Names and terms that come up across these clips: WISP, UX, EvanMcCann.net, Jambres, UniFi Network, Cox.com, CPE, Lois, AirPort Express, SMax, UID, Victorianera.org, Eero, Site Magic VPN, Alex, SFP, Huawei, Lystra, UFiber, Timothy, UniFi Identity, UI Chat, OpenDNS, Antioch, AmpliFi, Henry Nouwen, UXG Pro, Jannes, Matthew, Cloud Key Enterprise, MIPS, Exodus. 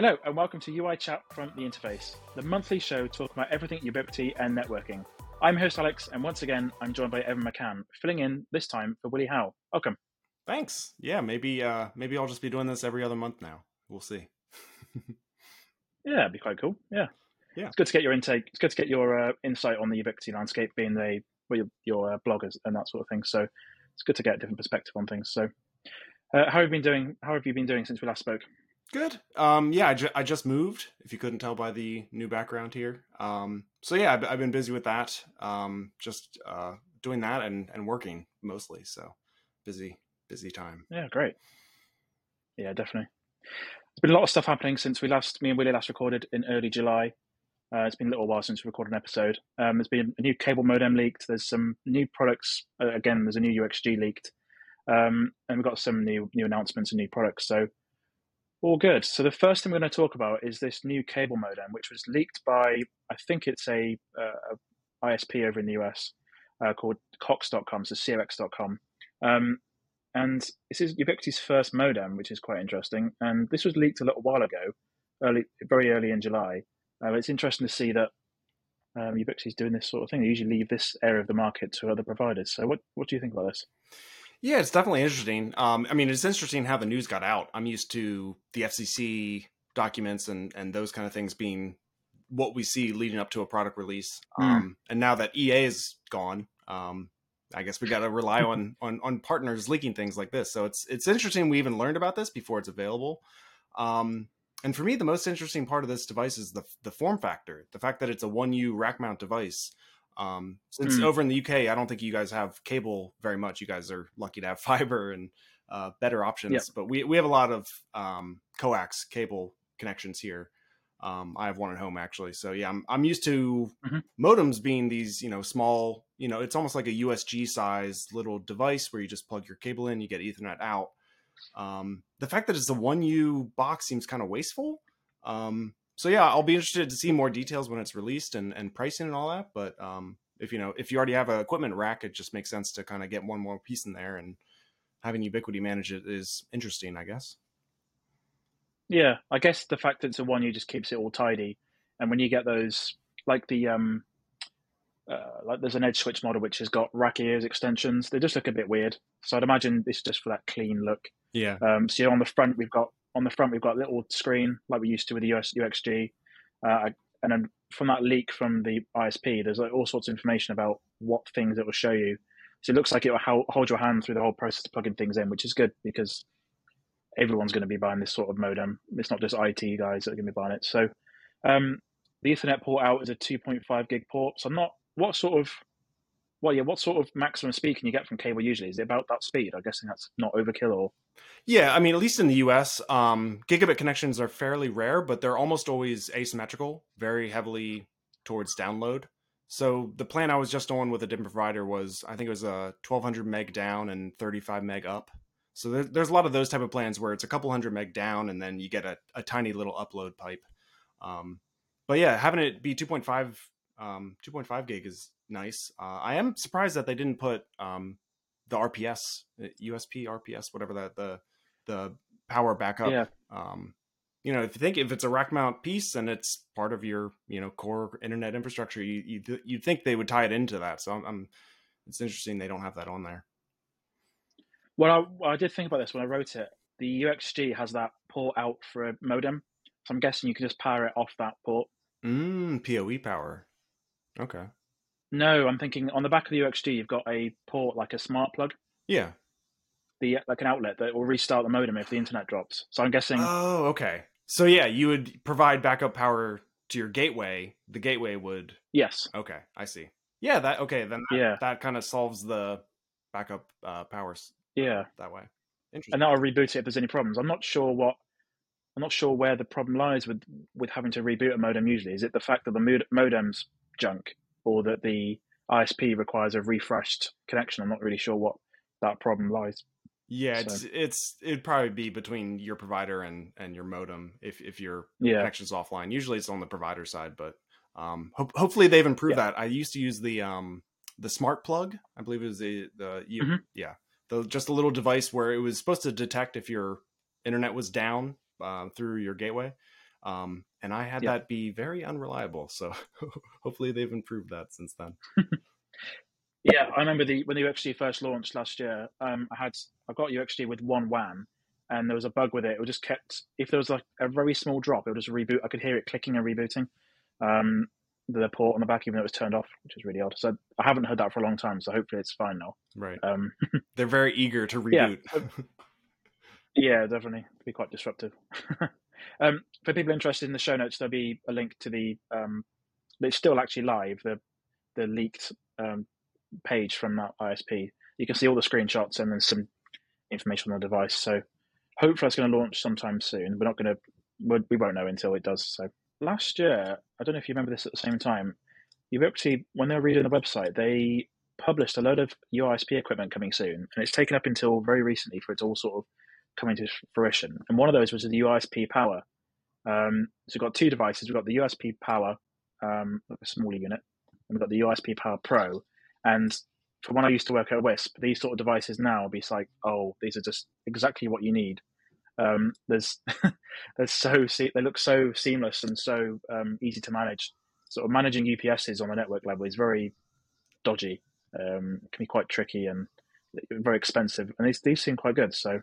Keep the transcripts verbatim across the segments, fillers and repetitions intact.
Hello and welcome to U I Chat from The Interface, the monthly show talking about everything Ubiquiti and networking. I'm host Alex, and once again, I'm joined by Evan McCann, filling in this time for Willie Howe. Welcome. Thanks. Yeah, maybe uh, maybe I'll just be doing this every other month now. We'll see. Yeah, that'd be quite cool. Yeah. yeah. It's good to get your intake. It's good to get your uh, insight on the Ubiquiti landscape, being the, well, your, your uh, bloggers and that sort of thing. So it's good to get a different perspective on things. So uh, how have you been doing? How have you been doing since we last spoke? Good. Um, yeah, I, ju- I just moved, if you couldn't tell by the new background here. Um, so yeah, I've, I've been busy with that, um, just uh, doing that and, and working mostly. So busy, busy time. Yeah, great. Yeah, definitely. There's been a lot of stuff happening since we last, me and Willie last recorded in early July. Uh, it's been a little while since we recorded an episode. Um, there's been a new cable modem leaked. There's some new products. Uh, again, there's a new U X G leaked. Um, and we've got some new new announcements and new products. So all good. So the first thing we're going to talk about is this new cable modem, which was leaked by, I think it's a, uh, a I S P over in the U S uh, called Cox dot com, so C O X dot com. Um, and this is Ubiquiti's first modem, which is quite interesting. And this was leaked a little while ago, early, very early in July. Uh, it's interesting to see that um, Ubiquiti's doing this sort of thing. They usually leave this area of the market to other providers. So what, what do you think about this? Yeah, it's definitely interesting. Um, I mean, it's interesting how the news got out. I'm used to the F C C documents and, and those kind of things being what we see leading up to a product release. Mm. Um, and now that E A is gone, um, I guess we got to rely on, on on partners leaking things like this. So it's it's interesting we even learned about this before it's available. Um, and for me, the most interesting part of this device is the the form factor, the fact that it's a one U rack mount device. Um, since mm. over in the U K, I don't think you guys have cable very much. You guys are lucky to have fiber and uh, better options, yep. but we, we have a lot of um, coax cable connections here. Um, I have one at home actually. So yeah, I'm, I'm used to mm-hmm. modems being these, you know, small, you know, it's almost like a U S G size little device where you just plug your cable in, you get Ethernet out. Um, the fact that it's a one U box seems kind of wasteful. Um, So yeah, I'll be interested to see more details when it's released and, and pricing and all that. But um, if you know if you already have an equipment rack, it just makes sense to kind of get one more piece in there, and having Ubiquiti manage it is interesting, I guess. Yeah, I guess the fact that it's a one U just keeps it all tidy, and when you get those like the um, uh, like there's an edge switch model which has got rack ears extensions, they just look a bit weird. So I'd imagine this is just for that clean look. Yeah. Um, so on the front we've got. On the front, we've got a little screen like we used to with the U S, U X G. Uh, and then from that leak from the I S P, there's like all sorts of information about what things it will show you. So it looks like it will hold your hand through the whole process of plugging things in, which is good because everyone's going to be buying this sort of modem. It's not just I T guys that are going to be buying it. So um, the Ethernet port out is a two point five gig port. So I'm not, what sort of, well, yeah, what sort of maximum speed can you get from cable usually? Is it about that speed? I'm guessing that's not overkill or... Yeah, I mean, at least in the U S, um, gigabit connections are fairly rare, but they're almost always asymmetrical, very heavily towards download. So the plan I was just on with a different provider was, I think it was a twelve hundred meg down and thirty-five meg up. So there, there's a lot of those type of plans where it's a couple hundred meg down and then you get a, a tiny little upload pipe. Um, but yeah, having it be two point five, um, two point five gig is nice. Uh, I am surprised that they didn't put... Um, the R P S, U S P, R P S, whatever that, the the power backup. Yeah. Um, you know, if you think if it's a rack mount piece and it's part of your, you know, core internet infrastructure, you, you, th- you'd think they would tie it into that. So I'm, I'm it's interesting they don't have that on there. Well, I, I did think about this when I wrote it. The U X G has that port out for a modem. So I'm guessing you can just power it off that port. Mm, P O E power. Okay. No, I'm thinking on the back of the U X G, you've got a port like a smart plug. Yeah, the like an outlet that will restart the modem if the internet drops. So I'm guessing. Oh, okay. So yeah, you would provide backup power to your gateway. The gateway would. Yes. Okay, I see. Yeah, that okay then. That, yeah, that kind of solves the backup uh, power. Yeah, that way. Interesting. And that'll reboot it if there's any problems. I'm not sure what. I'm not sure where the problem lies with with having to reboot a modem. Usually, is it the fact that the modem's junk? Or that the I S P requires a refreshed connection. I'm not really sure what that problem lies. Yeah, so. it's it's it'd probably be between your provider and, and your modem if if your yeah. connection's offline. Usually it's on the provider side, but um, ho- hopefully they've improved yeah. that. I used to use the um the smart plug. I believe it was the the mm-hmm. yeah the just a little device where it was supposed to detect if your internet was down uh, through your gateway. Um, and I had yeah. that be very unreliable. So hopefully they've improved that since then. Yeah, I remember the when the U X G first launched last year, um, I had I got U X G with one W A N, and there was a bug with it. It just kept, if there was like a very small drop, it would just reboot. I could hear it clicking and rebooting um, the port on the back, even though it was turned off, which is really odd. So I haven't heard that for a long time, so hopefully it's fine now. Right. Um, They're very eager to reboot. Yeah, yeah definitely. It'd be quite disruptive. um, for people interested in the show notes, there'll be a link to the, um, it's still actually live, the the leaked um, page from that I S P. You can see all the screenshots and then some information on the device. So hopefully it's going to launch sometime soon. We're not going to, we won't know until it does. So last year, I don't know if you remember this at the same time, Ubiquiti, when they were redoing the website, they published a load of U I S P equipment coming soon. And it's taken up until very recently for it to all sort of come into fruition. And one of those was the U I S P Power. Um, so we've got two devices. We've got the U I S P Power, um, like a smaller unit, and we've got the U I S P Power Pro. And from when I used to work at WISP, these sort of devices now would be like, oh, these are just exactly what you need. Um, there's, there's so se- they look so seamless and so um, easy to manage. Sort of managing U P Ss on the network level is very dodgy. Um, it can be quite tricky and very expensive. And these these seem quite good. So,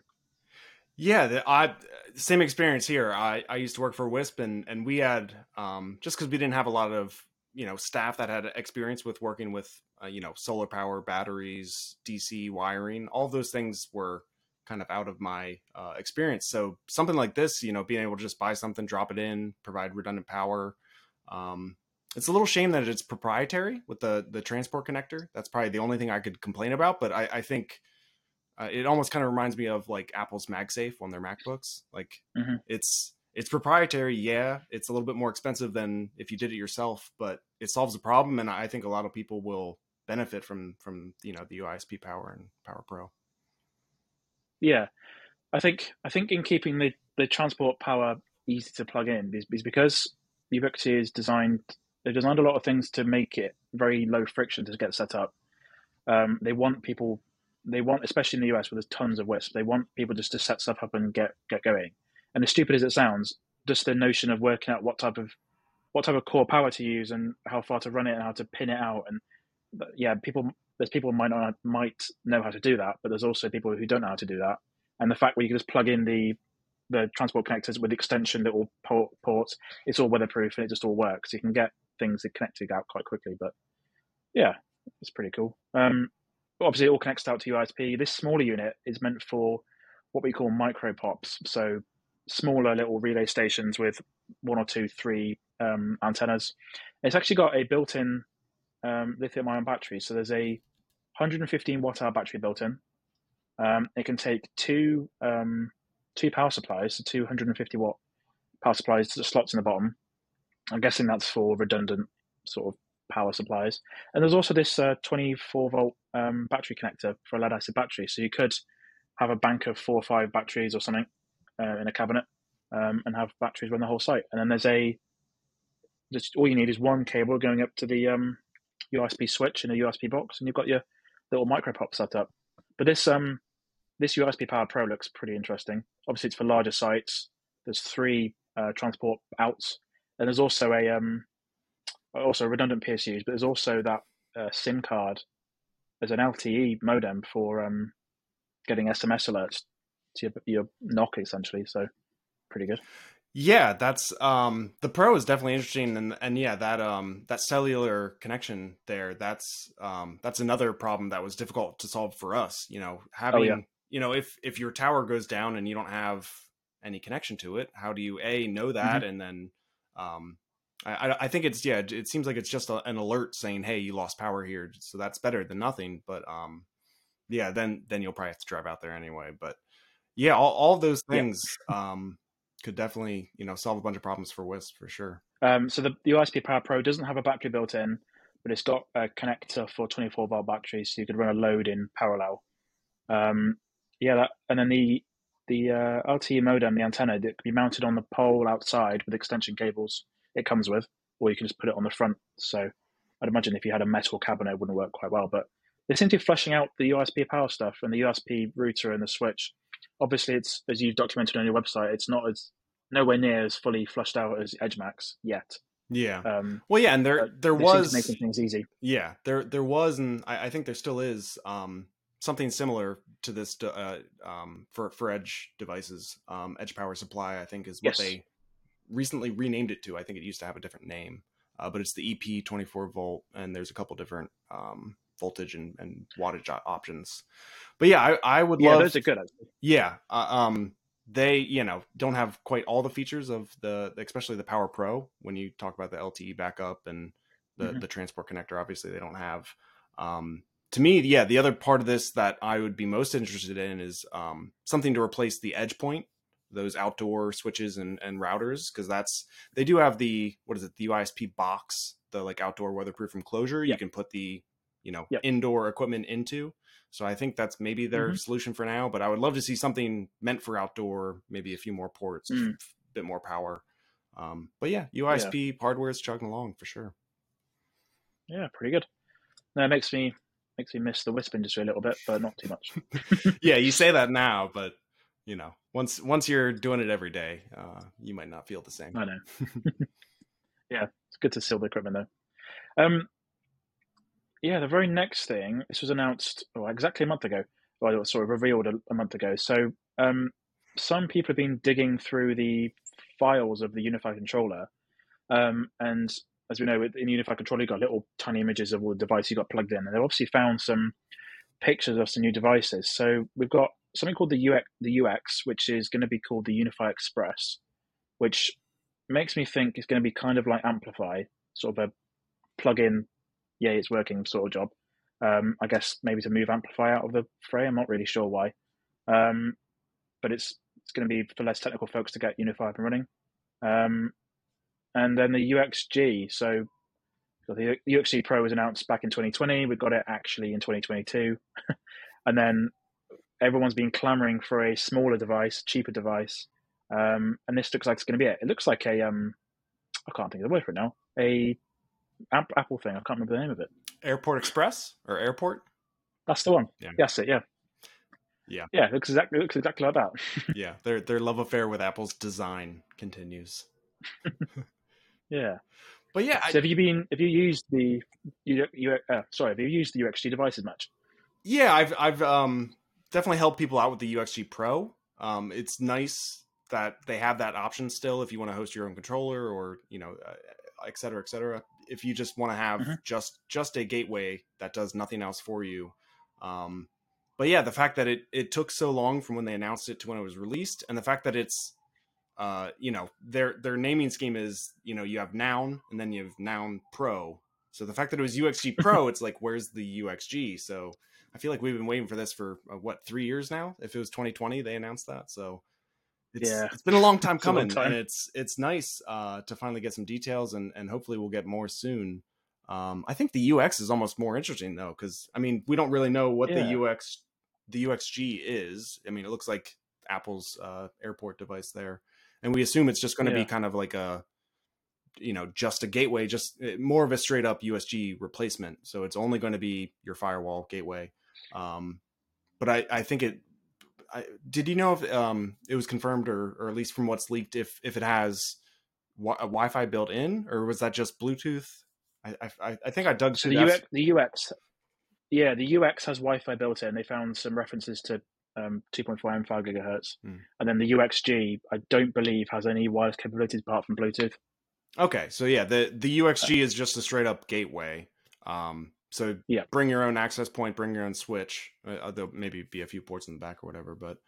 yeah, the, I same experience here. I, I used to work for WISP, and and we had um, just because we didn't have a lot of you know staff that had experience with working with uh, you know solar power, batteries, D C wiring, all of those things were kind of out of my uh, experience. So something like this, you know, being able to just buy something, drop it in, provide redundant power. Um, it's a little shame that it's proprietary with the the transport connector. That's probably the only thing I could complain about. But I, I think uh, it almost kind of reminds me of like Apple's MagSafe on their MacBooks. Like mm-hmm. it's it's proprietary. Yeah, it's a little bit more expensive than if you did it yourself, but it solves a problem. And I think a lot of people will benefit from from you know the U I S P Power and Power Pro. Yeah, I think I think in keeping the, the transport power easy to plug in is, is because Ubiquiti is designed, they've designed a lot of things to make it very low friction to get set up. Um, they want people, they want, especially in the U S where there's tons of WISP, they want people just to set stuff up and get, get going. And as stupid as it sounds, just the notion of working out what type of what type of core power to use and how far to run it and how to pin it out. And yeah, people... There's people who might not might know how to do that, but there's also people who don't know how to do that. And the fact where you can just plug in the the transport connectors with the extension that will port, ports, it's all weatherproof and it just all works. You can get things connected out quite quickly. But yeah, it's pretty cool. Um, obviously, it all connects out to U I S P. This smaller unit is meant for what we call micro pops, so smaller little relay stations with one or two, three um, antennas. It's actually got a built-in um, lithium-ion battery, so there's a one hundred fifteen watt hour battery built in. Um, it can take two um, two power supplies, so two one hundred fifty watt power supplies to the slots in the bottom. I'm guessing that's for redundant sort of power supplies. And there's also this uh, twenty-four volt um, battery connector for a lead acid battery. So you could have a bank of four or five batteries or something uh, in a cabinet um, and have batteries run the whole site. And then there's a, just all you need is one cable going up to the um, U S B switch in a U S B box, and you've got your little micro pop set up. But this um this U S B Power Pro looks pretty interesting. Obviously, it's for larger sites. There's three uh, transport outs, and there's also a um also redundant P S Us, but there's also that uh, SIM card as an L T E modem for um getting S M S alerts to your, your N O C essentially. So pretty good. Yeah, that's um, the Pro is definitely interesting, and and yeah, that um, that cellular connection there, that's um, that's another problem that was difficult to solve for us. You know, having oh, yeah. you know, if if your tower goes down and you don't have any connection to it, how do you a know that? Mm-hmm. And then um, I I think it's yeah, it seems like it's just a, an alert saying, hey, you lost power here, so that's better than nothing. But um, yeah, then then you'll probably have to drive out there anyway. But yeah, all all those things. Yeah. um, could definitely, you know, solve a bunch of problems for WISP for sure. Um, so the, the U S B Power Pro doesn't have a battery built in, but it's got a connector for twenty-four volt batteries, so you could run a load in parallel. Um, yeah, that, and then the the uh, L T E modem, the antenna, that could be mounted on the pole outside with extension cables it comes with, or you can just put it on the front. So I'd imagine if you had a metal cabinet, it wouldn't work quite well. But they seem to be fleshing out the U S B Power stuff and the U S B router and the switch. Obviously, it's as you've documented on your website, it's not as nowhere near as fully flushed out as EdgeMax yet. Yeah. Um, well, yeah, and there there was making things easy. Yeah, there there was, and I, I think there still is um, something similar to this uh, um, for for Edge devices. Um, Edge Power Supply, I think, is what yes. they recently renamed it to. I think it used to have a different name, uh, but it's the E P twenty-four volt, and there's a couple different um, voltage and, and wattage options. But yeah, I, I would yeah, love. Yeah, those are good. Actually. Yeah. Uh, um, They, you know, don't have quite all the features of the, especially the Power Pro. When you talk about the L T E backup and the, mm-hmm. the transport connector, obviously they don't have. Um, to me, yeah, the other part of this that I would be most interested in is um, something to replace the edge point, those outdoor switches and, and routers, because that's they do have the what is it, the U I S P box, the like outdoor weatherproof enclosure. Yep. You can put the, you know, yep. indoor equipment into. So I think that's maybe their mm-hmm. solution for now, but I would love to see something meant for outdoor, maybe a few more ports, mm. a bit more power. Um, but yeah, U I S P yeah. hardware is chugging along for sure. Yeah, pretty good. That makes me makes me miss the WISP industry a little bit, but not too much. Yeah, you say that now, but you know, once once you're doing it every day, uh, you might not feel the same. I know. Yeah, it's good to seal the equipment though. Um, Yeah, the very next thing, this was announced oh, exactly a month ago, well, sort of revealed a, a month ago. So um, some people have been digging through the files of the UniFi controller. Um, and as we know, in the UniFi controller, you've got little tiny images of all the devices you got plugged in. And they've obviously found some pictures of some new devices. So we've got something called the U X, the U X which is going to be called the UniFi Express, which makes me think it's going to be kind of like AmpliFi, sort of a plug-in, yeah, it's working sort of job. Um, I guess maybe to move AmpliFi out of the fray. I'm not really sure why. Um, but it's it's going to be for less technical folks to get UniFi up and running. Um, and then the U X G. So the U X G Pro was announced back in twenty twenty. We got it actually in twenty twenty-two. And then everyone's been clamoring for a smaller device, cheaper device. Um, and this looks like it's going to be it. It looks like a, um, I can't think of the word for it now, a Apple thing. I can't remember the name of it. AirPort Express or AirPort? That's the one. Yeah. That's it. Yeah. Yeah. Yeah. It looks exactly. It looks exactly like that. Yeah. Their their love affair with Apple's design continues. Yeah. But yeah. So I, have you been? Have you used the? You, you uh, sorry. Have you used the U X G devices much? Yeah, I've I've um definitely helped people out with the U X G Pro. Um, it's nice that they have that option still if you want to host your own controller or you know, uh, et cetera, et cetera. If you just want to have mm-hmm. just just a gateway that does nothing else for you. Um, but yeah, the fact that it, it took so long from when they announced it to when it was released, and the fact that it's, uh, you know, their their naming scheme is, you know, you have Noun and then you have Noun Pro. So the fact that it was U X G Pro, it's like, where's the U X G? So I feel like we've been waiting for this for, uh, what, three years now? If it was twenty twenty, they announced that. So It's, yeah. it's been a long time coming, long time. And it's it's nice uh, to finally get some details, and, and hopefully we'll get more soon. Um, I think the U X is almost more interesting though, because I mean we don't really know what yeah. the U X the U X G is. I mean it looks like Apple's uh, AirPort device there, and we assume it's just going to yeah. be kind of like a you know just a gateway, just more of a straight up U S G replacement. So it's only going to be your firewall gateway. Um, but I, I think it. I, did you know if um, it was confirmed, or, or at least from what's leaked, if, if it has wi- a Wi-Fi built in, or was that just Bluetooth? I I, I think I dug so the U X, the U X, yeah, the U X has Wi-Fi built in. They found some references to um, two point four and five gigahertz, mm. and then the U X G I don't believe has any wireless capabilities apart from Bluetooth. Okay, so yeah, the the U X G is just a straight up gateway. Um, So yeah. bring your own access point, bring your own switch. Uh, there'll maybe be a few ports in the back or whatever. But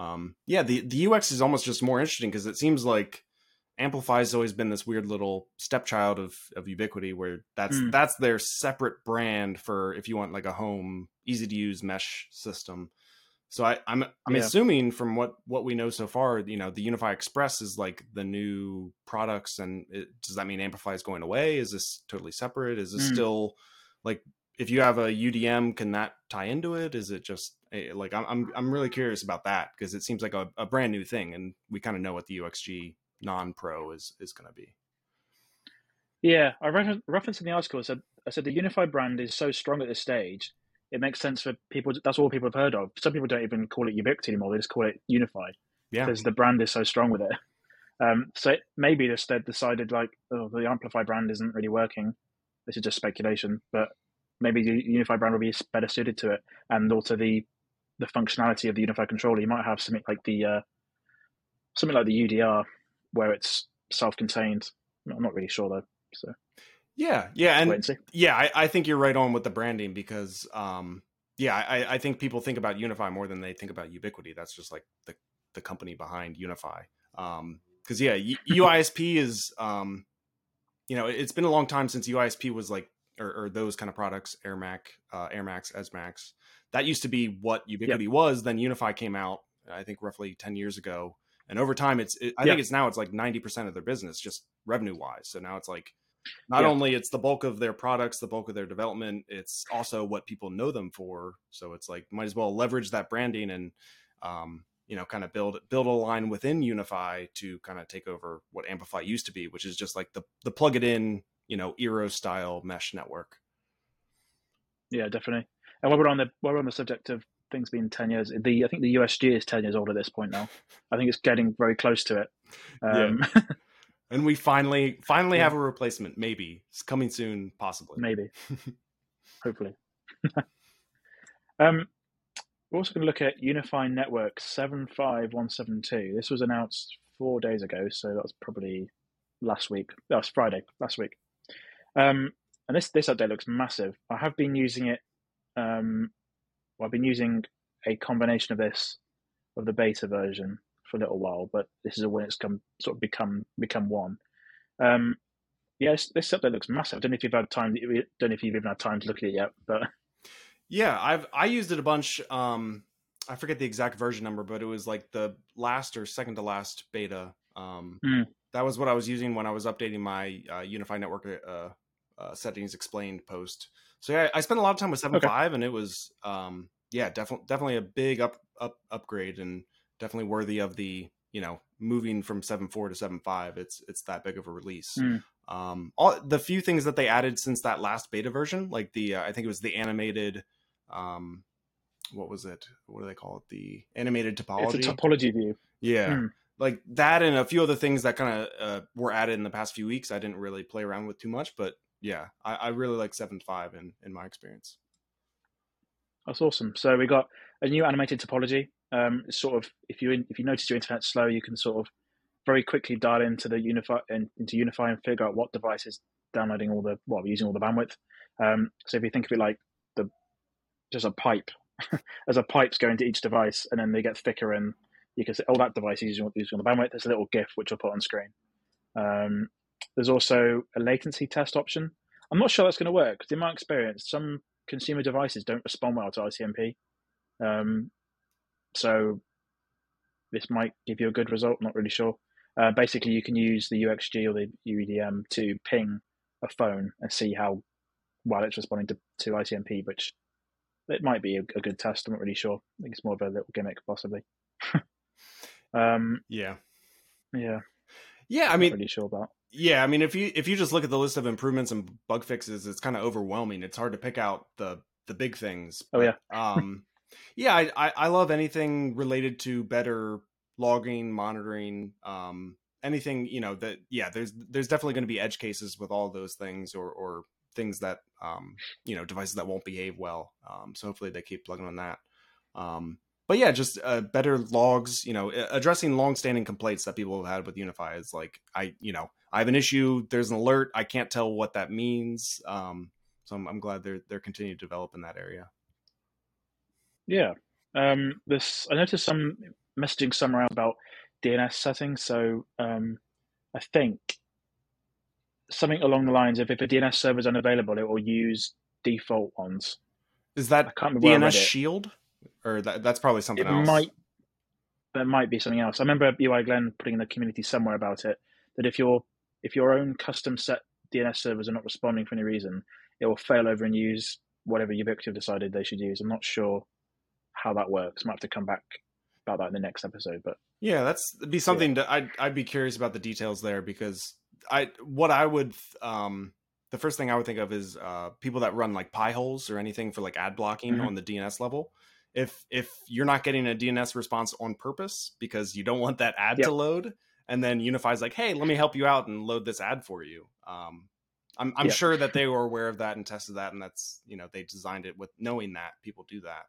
um, yeah, the, the U X is almost just more interesting because it seems like AmpliFi has always been this weird little stepchild of, of Ubiquiti, where that's mm. that's their separate brand for if you want like a home, easy to use mesh system. So I, I'm I'm yeah. assuming from what, what we know so far, you know, the UniFi Express is like the new products. And it, does that mean AmpliFi is going away? Is this totally separate? Is this mm. still... Like, if you have a U D M, can that tie into it? Is it just like I'm? I'm, I'm really curious about that because it seems like a, a brand new thing, and we kind of know what the U X G non-pro is is going to be. Yeah, I re- referenced in the article. I said I said the UniFi brand is so strong at this stage, it makes sense for people. That's all people have heard of. Some people don't even call it Ubiquiti anymore; they just call it UniFi yeah. because the brand is so strong with it. Um, so maybe just they decided like, oh, the AmpliFi brand isn't really working. This is just speculation, but maybe the UniFi brand will be better suited to it, and also the the functionality of the UniFi controller. You might have something like the uh, something like the U D R, where it's self-contained. I'm not really sure though. So yeah, yeah, and, and yeah, I, I think you're right on with the branding, because um, yeah, I, I think people think about UniFi more than they think about Ubiquiti. That's just like the the company behind UniFi. Um, because yeah, U I S P is um, you know, it's been a long time since U I S P was like, or, or those kind of products, AirMax, uh, AirMax, SMax. That used to be what Ubiquiti yep. was. Then UniFi came out, I think, roughly ten years ago. And over time, it's it, I yep. think it's now it's like ninety percent of their business, just revenue wise. So now it's like, not yep. only it's the bulk of their products, the bulk of their development, it's also what people know them for. So it's like, might as well leverage that branding and, um, you know, kind of build build a line within UniFi to kind of take over what AmpliFi used to be, which is just like the the plug it in, you know, Eero style mesh network. Yeah, definitely. And while we're on the while we're on the subject of things being ten years, the I think the U S G is ten years old at this point now. I think it's getting very close to it. Um, yeah. And we finally finally yeah. have a replacement. Maybe it's coming soon, possibly. Maybe, hopefully. um, we're also going to look at UniFi Network seven five one seven two. This was announced four days ago, so that was probably last week. That was Friday last week. Um, and this this update looks massive. I have been using it. Um, well, I've been using a combination of this, of the beta version for a little while, but this is when it's come sort of become become one. Um, yeah, this, this update looks massive. I don't know if you've had time. I don't know if you've even had time to look at it yet, but yeah, I've I used it a bunch. Um, I forget the exact version number, but it was like the last or second to last beta. Um, mm. That was what I was using when I was updating my uh, UniFi Network uh, uh, settings explained post. So yeah, I spent a lot of time with seven point five, okay. and it was, um, yeah, definitely, definitely a big up, up, upgrade, and definitely worthy of the, you know, moving from seven point four to seven point five. It's, it's that big of a release. Mm. Um, all the few things that they added since that last beta version, like the, uh, I think it was the animated, um, what was it? What do they call it? The animated topology. It's a topology view. Yeah. Mm. Like that, and a few other things that kind of uh, were added in the past few weeks. I didn't really play around with too much, but yeah, I, I really like seven point five in, in my experience. That's awesome. So we got a new animated topology. Um, sort of, if you in, if you notice your internet's slow, you can sort of very quickly dial into the UniFi and into UniFi and figure out what device is downloading all the well using all the bandwidth. Um, so if you think of it like the just a pipe, as a pipe's going to each device, and then they get thicker, and you can say, "Oh, that device is using, using all the bandwidth." There's a little GIF which I'll put on screen. Um, There's also a latency test option. I'm not sure that's going to work, because in my experience, some consumer devices don't respond well to I C M P. Um, so this might give you a good result. I'm not really sure. Uh, basically, you can use the U X G or the U E D M to ping a phone and see how well it's responding to, to I C M P, which it might be a, a good test. I'm not really sure. I think it's more of a little gimmick, possibly. um, yeah. Yeah. Yeah, I mean, I'm pretty sure about. Yeah, I mean, if you if you just look at the list of improvements and bug fixes, it's kind of overwhelming. It's hard to pick out the the big things. But, oh yeah, um, yeah, I, I I love anything related to better logging, monitoring, um, anything, you know, that. Yeah, there's there's definitely going to be edge cases with all those things, or or things that um, you know, devices that won't behave well. Um, so hopefully they keep plugging on that. Um, But yeah, just uh, better logs, you know, addressing longstanding complaints that people have had with UniFi. Is like, I, you know, I have an issue. There's an alert. I can't tell what that means. Um, so I'm, I'm glad they're they're continuing to develop in that area. Yeah, um, this I noticed some messaging somewhere out about D N S settings. So um, I think something along the lines of if a D N S server is unavailable, it will use default ones. Is that D N S Shield? Or that, that's probably something it else. Might, there might be something else. I remember U I Glenn putting in the community somewhere about it, that if your if your own custom set D N S servers are not responding for any reason, it will fail over and use whatever Ubiquiti decided they should use. I'm not sure how that works. Might have to come back about that in the next episode. But yeah, that's that'd be something yeah. to, I'd I'd be curious about the details there, because I what I would um. The first thing I would think of is uh, people that run like pie holes or anything for like ad blocking mm-hmm. on the D N S level. If if you're not getting a D N S response on purpose because you don't want that ad yep. to load, And then UniFi's like, hey, let me help you out and load this ad for you. Um, I'm, I'm yeah. sure that they were aware of that and tested that. And that's, you know, they designed it with knowing that people do that.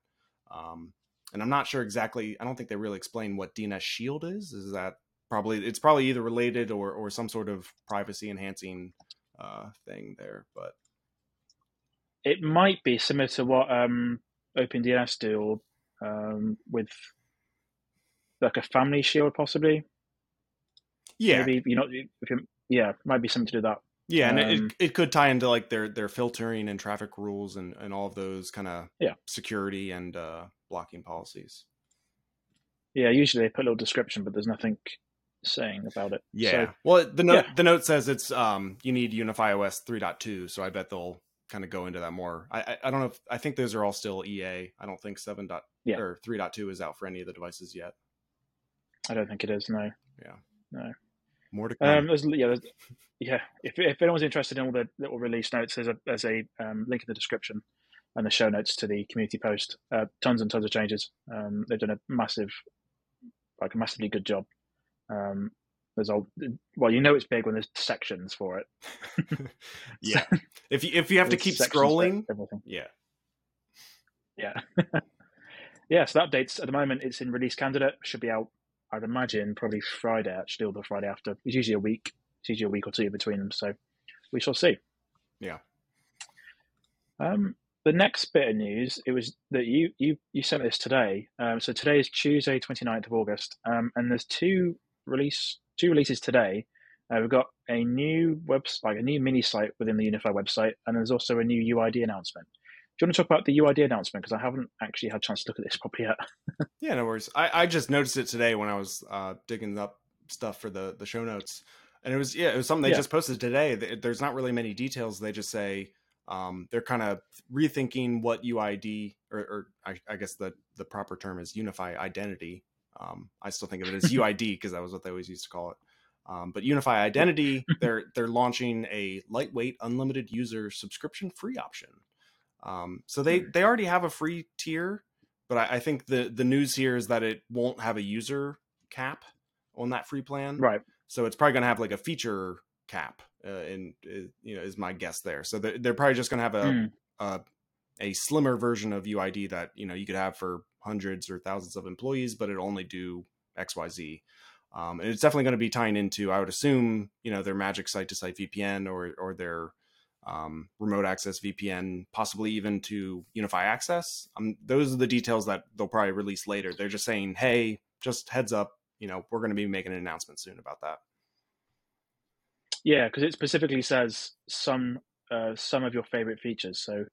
Um, and I'm not sure exactly, I don't think they really explain what D N S Shield is. Is that probably, it's probably either related or, or some sort of privacy enhancing uh, thing there, but. It might be similar to what um, OpenDNS do um, with like a family shield, possibly. Yeah. Maybe, you know, if you're, yeah, might be something to do that. Yeah, and um, it it could tie into like their, their filtering and traffic rules and, and all of those kind of yeah. security and uh, blocking policies. Yeah, usually they put a little description, but there's nothing saying about it. Yeah. So, well, the note yeah. the note says it's um you need UniFi O S three point two, so I bet they'll kind of go into that more. I, I I don't know if I think those are all still E A. I don't think seven dot yeah. or three point two is out for any of the devices yet. I don't think it is. No. Yeah. No. More to come. Um, there's, yeah, there's, yeah. If if anyone's interested in all the little release notes, there's a there's a um, link in the description and the show notes to the community post. Uh, tons and tons of changes. Um, they've done a massive, like a massively good job. Um, there's all well, you know, it's big when there's sections for it. yeah. So, if you if you have to keep scrolling, yeah, yeah, yeah. So that updates at the moment. It's in release candidate. Should be out. I'd imagine probably Friday, actually, or the Friday after. It's usually a week. It's usually a week or two between them, so we shall see. Yeah. Um, the next bit of news, it was that you you, you sent this today. Um, so today is Tuesday, twenty-ninth of August, um, and there's two release two releases today. Uh, we've got a new website, like a new mini site within the UniFi website, and there's also a new U I D announcement. Do you want to talk about the U I D announcement? Because I haven't actually had a chance to look at this properly yet. yeah, no worries. I, I just noticed it today when I was uh, digging up stuff for the, the show notes. And it was yeah, it was something they yeah. just posted today. There's not really many details. They just say um, they're kind of rethinking what U I D, or, or I, I guess the, the proper term is UniFi Identity. Um, I still think of it as U I D because that was what they always used to call it. Um, but UniFi Identity, they're they're launching a lightweight, unlimited user subscription-free option. Um, so they, they already have a free tier, but I, I think the, the news here is that it won't have a user cap on that free plan. Right. So it's probably going to have like a feature cap, uh, and, uh, you know, is my guess there. So they're, they're probably just going to have a, mm. uh, a slimmer version of U I D that, you know, you could have for hundreds or thousands of employees, but it'll only do X, Y, Z. Um, and it's definitely going to be tying into, I would assume, you know, their magic site to site V P N or, or their, Um, remote access V P N, possibly even to UniFi Access. Um, those are the details that they'll probably release later. They're just saying, hey, just heads up, you know, we're going to be making an announcement soon about that. Yeah, because it specifically says some uh, some of your favorite features. So,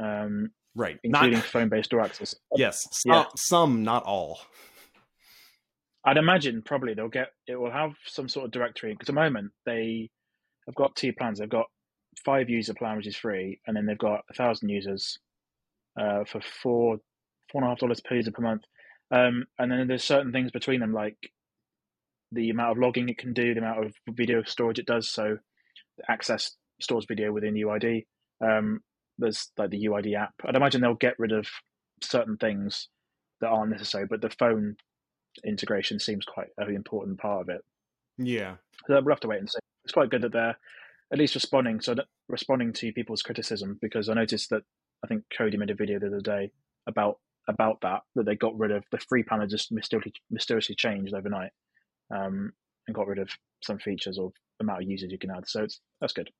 um, right, including not... phone-based door access. Yes, some, yeah. some, not all. I'd imagine probably they'll get it will have some sort of directory, because at the moment they have got two plans. They've got five user plan, which is free, and then they've got a thousand users uh, for four four and a half dollars per user per month. Um, and then there's certain things between them, like the amount of logging it can do, the amount of video storage it does. So the Access stores video within U I D. Um, there's like the U I D app. I'd imagine they'll get rid of certain things that aren't necessary, but the phone integration seems quite an important part of it. Yeah, so we'll have to wait and see. It's quite good that they're at least responding, so responding to people's criticism, because I noticed that I think Cody made a video the other day about about that that they got rid of the free plan, just mysteriously mysteriously changed overnight, um, and got rid of some features or amount of users you can add. So it's that's good.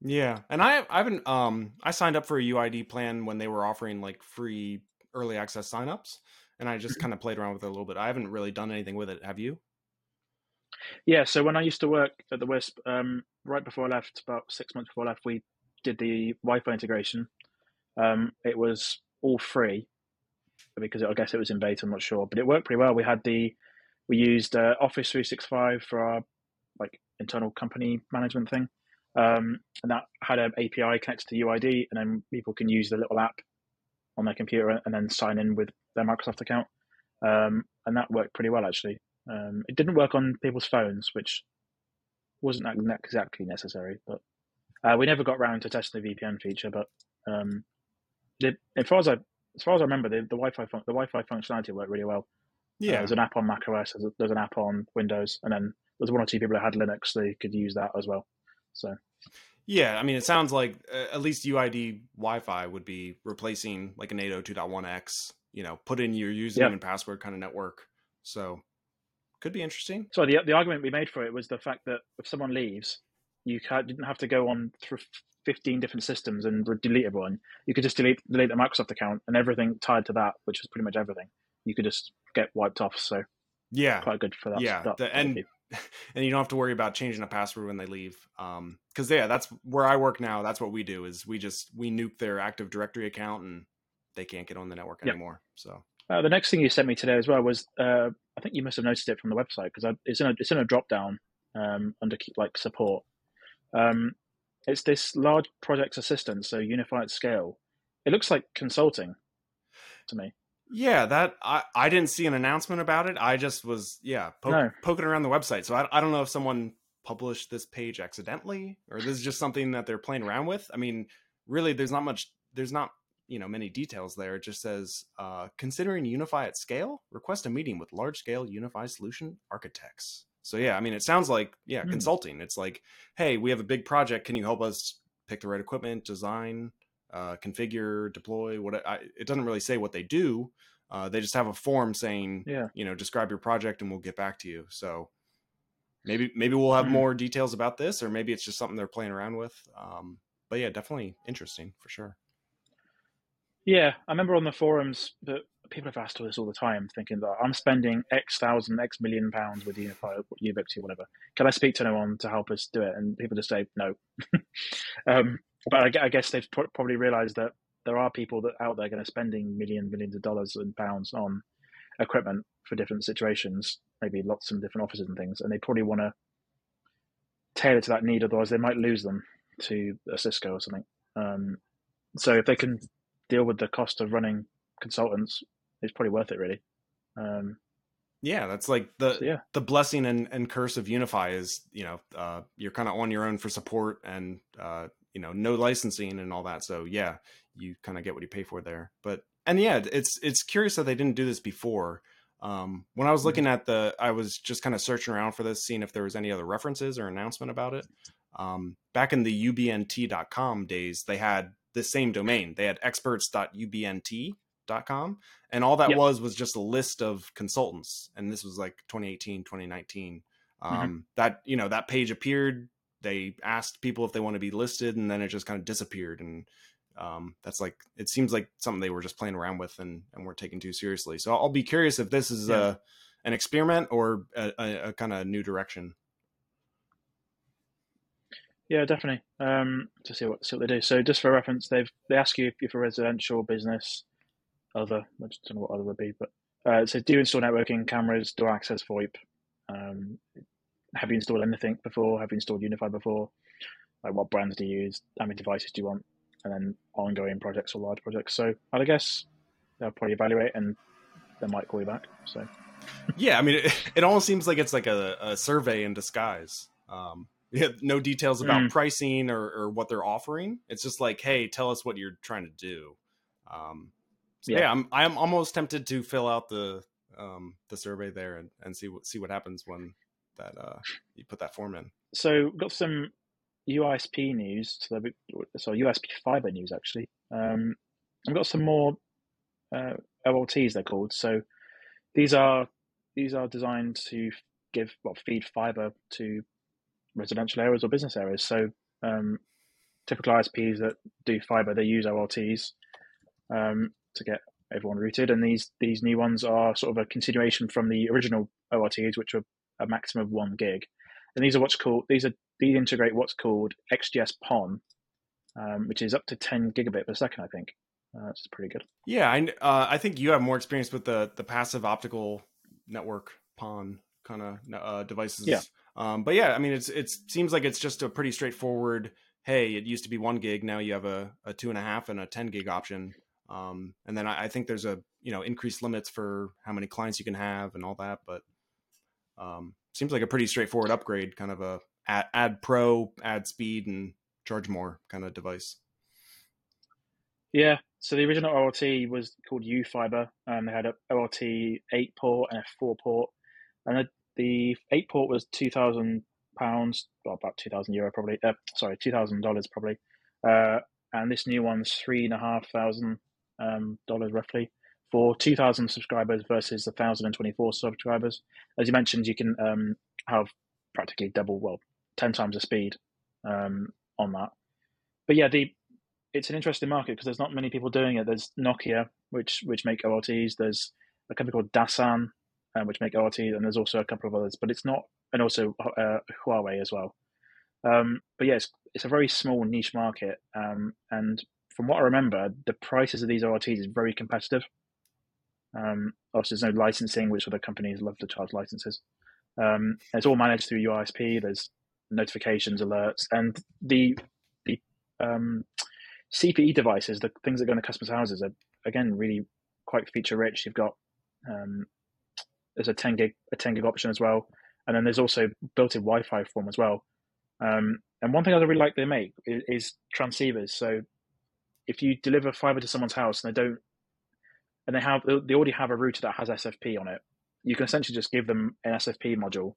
Yeah, and I I've been um I signed up for a U I D plan when they were offering like free early access signups, and I just kind of played around with it a little bit. I haven't really done anything with it. Have you? Yeah, so when I used to work at the WISP, um, right before I left, about six months before I left, we did the Wi-Fi integration. Um, it was all free because I guess it was in beta, I'm not sure, but it worked pretty well. We had the we used uh, Office three sixty-five for our like internal company management thing, um, and that had an A P I connected to U I D, and then people can use the little app on their computer and then sign in with their Microsoft account, um, and that worked pretty well actually. Um, it didn't work on people's phones, which wasn't exactly necessary, but uh, we never got around to testing the V P N feature. But um, the, as far as I, as far as I remember, the, the Wi-Fi fun- the Wi-Fi functionality worked really well. Yeah. Uh, there's an app on macOS, there's, there's an app on Windows, and then there's one or two people who had Linux, they could use that as well. So, yeah, I mean, it sounds like uh, at least U I D Wi-Fi would be replacing like an eight oh two dot one x, you know, put in your username yep. and password kind of network. So, could be interesting. So the the argument we made for it was the fact that if someone leaves, you can't, you didn't have to go on through fifteen different systems and delete everyone. You could just delete delete the Microsoft account and everything tied to that, which was pretty much everything. You could just get wiped off. So yeah, quite good for that. Yeah, that, the, and and you don't have to worry about changing a password when they leave. Um, because yeah, that's where I work now. That's what we do is we just we nuke their Active Directory account and they can't get on the network yep. anymore. So. Uh, the next thing you sent me today as well was, uh, I think you must have noticed it from the website because it's in a, it's in a drop-down um, under like support. Um, it's this large projects assistance, so unified scale. It looks like consulting to me. Yeah, that I, I didn't see an announcement about it. I just was, yeah, poke, no. poking around the website. So I, I don't know if someone published this page accidentally or this is just something that they're playing around with. I mean, really, there's not much, there's not, you know, many details there. It just says, uh, considering UniFi at scale, request a meeting with large scale UniFi solution architects. So yeah, I mean, it sounds like, yeah, mm. consulting. It's like, hey, we have a big project. Can you help us pick the right equipment, design, uh, configure, deploy? What I, it doesn't really say what they do. Uh, they just have a form saying, yeah. you know, describe your project and we'll get back to you. So maybe, maybe we'll have mm. more details about this, or maybe it's just something they're playing around with. Um, but yeah, definitely interesting for sure. Yeah, I remember on the forums that people have asked for this all the time, thinking that I'm spending X thousand, X million pounds with UniFi, Ubiquiti, or whatever. Can I speak to anyone to help us do it? And people just say no. um, but I, I guess they've probably realised that there are people that out there going to spending million, millions of dollars and pounds on equipment for different situations, maybe lots of different offices and things, and they probably want to tailor to that need. Otherwise, they might lose them to a Cisco or something. Um, so if they can deal with the cost of running consultants, it's probably worth it, really. Um, yeah, that's like the so yeah. the blessing and, and curse of UniFi is, you know, uh, you're kind of on your own for support and, uh, you know, no licensing and all that. So yeah, you kind of get what you pay for there. But and yeah, it's it's curious that they didn't do this before. Um, when I was looking at the, I was just kind of searching around for this, seeing if there was any other references or announcement about it. Um, back in the U B N T dot com days, they had the same domain. They had experts dot U B N T dot com. And all that yep. was, was just a list of consultants. And this was like twenty eighteen, twenty nineteen. Um, mm-hmm. That, you know, that page appeared, they asked people if they want to be listed, and then it just kind of disappeared. And um, that's like, it seems like something they were just playing around with and, and weren't taking too seriously. So I'll be curious if this is yeah. a, an experiment or a, a, a kind of new direction. Yeah, definitely. Um, to see what, see what they do. So just for reference, they've they ask you if you're for residential, business, other. I just don't know what other would be, but uh, it says, do you install networking, cameras, door access, VoIP? Um, have you installed anything before? Have you installed UniFi before? Like, what brands do you use? How many devices do you want? And then ongoing projects or large projects. So I guess they'll probably evaluate and they might call you back. So yeah, I mean, it, it almost seems like it's like a, a survey in disguise. Um, Yeah, no details about mm. pricing or, or what they're offering. It's just like, hey, tell us what you're trying to do. Um, so yeah. yeah, I'm I'm almost tempted to fill out the um, the survey there and, and see what see what happens when that uh, you put that form in. So got some U I S P news. So, so U I S P fiber news actually. Um, I've got some more uh, O L Ts they're called. So these are these are designed to give well feed fiber to residential areas or business areas. So um, typical I S Ps that do fiber, they use O L Ts um, to get everyone routed. And these these new ones are sort of a continuation from the original O L Ts, which were a maximum of one gig. And these are what's called these are these integrate what's called X G S P O N, um, which is up to ten gigabit per second, I think. Uh, which is pretty good. Yeah, I uh, I think you have more experience with the the passive optical network P O N kind of uh, devices. Yeah. Um, but yeah, I mean, it's, it seems like it's just a pretty straightforward, hey, it used to be one gig. Now you have a, a two and a half and a ten gig option. Um, and then I, I think there's a, you know, increased limits for how many clients you can have and all that. But um, seems like a pretty straightforward upgrade, kind of a add, add pro, add speed and charge more kind of device. Yeah, so the original O L T was called UFiber, and they had an O L T eight port and a four port. And the eight port was two thousand pounds, well, about two thousand euro probably, uh, sorry, two thousand dollars probably. Uh, and this new one's three thousand five hundred dollars um, roughly for two thousand subscribers versus one thousand twenty-four subscribers. As you mentioned, you can um, have practically double, well, ten times the speed um, on that. But yeah, the it's an interesting market because there's not many people doing it. There's Nokia, which which make O L Ts. There's a company called Dasan, um, which make O L Ts, and there's also a couple of others. But it's not, and also uh, Huawei as well. Um, but yeah, it's, it's a very small niche market. Um, and from what I remember, the prices of these O L Ts is very competitive. Um, obviously, there's no licensing, which other companies love to charge licenses. Um, it's all managed through U I S P. There's notifications, alerts, and the the um, C P E devices, the things that go into customers' houses, are again really quite feature rich. You've got um, there's a ten gig a ten gig option as well, and then there's also built-in Wi-Fi form as well. Um, and one thing I really like they make is, is transceivers. So if you deliver fiber to someone's house and they don't, and they have they already have a router that has S F P on it, you can essentially just give them an S F P module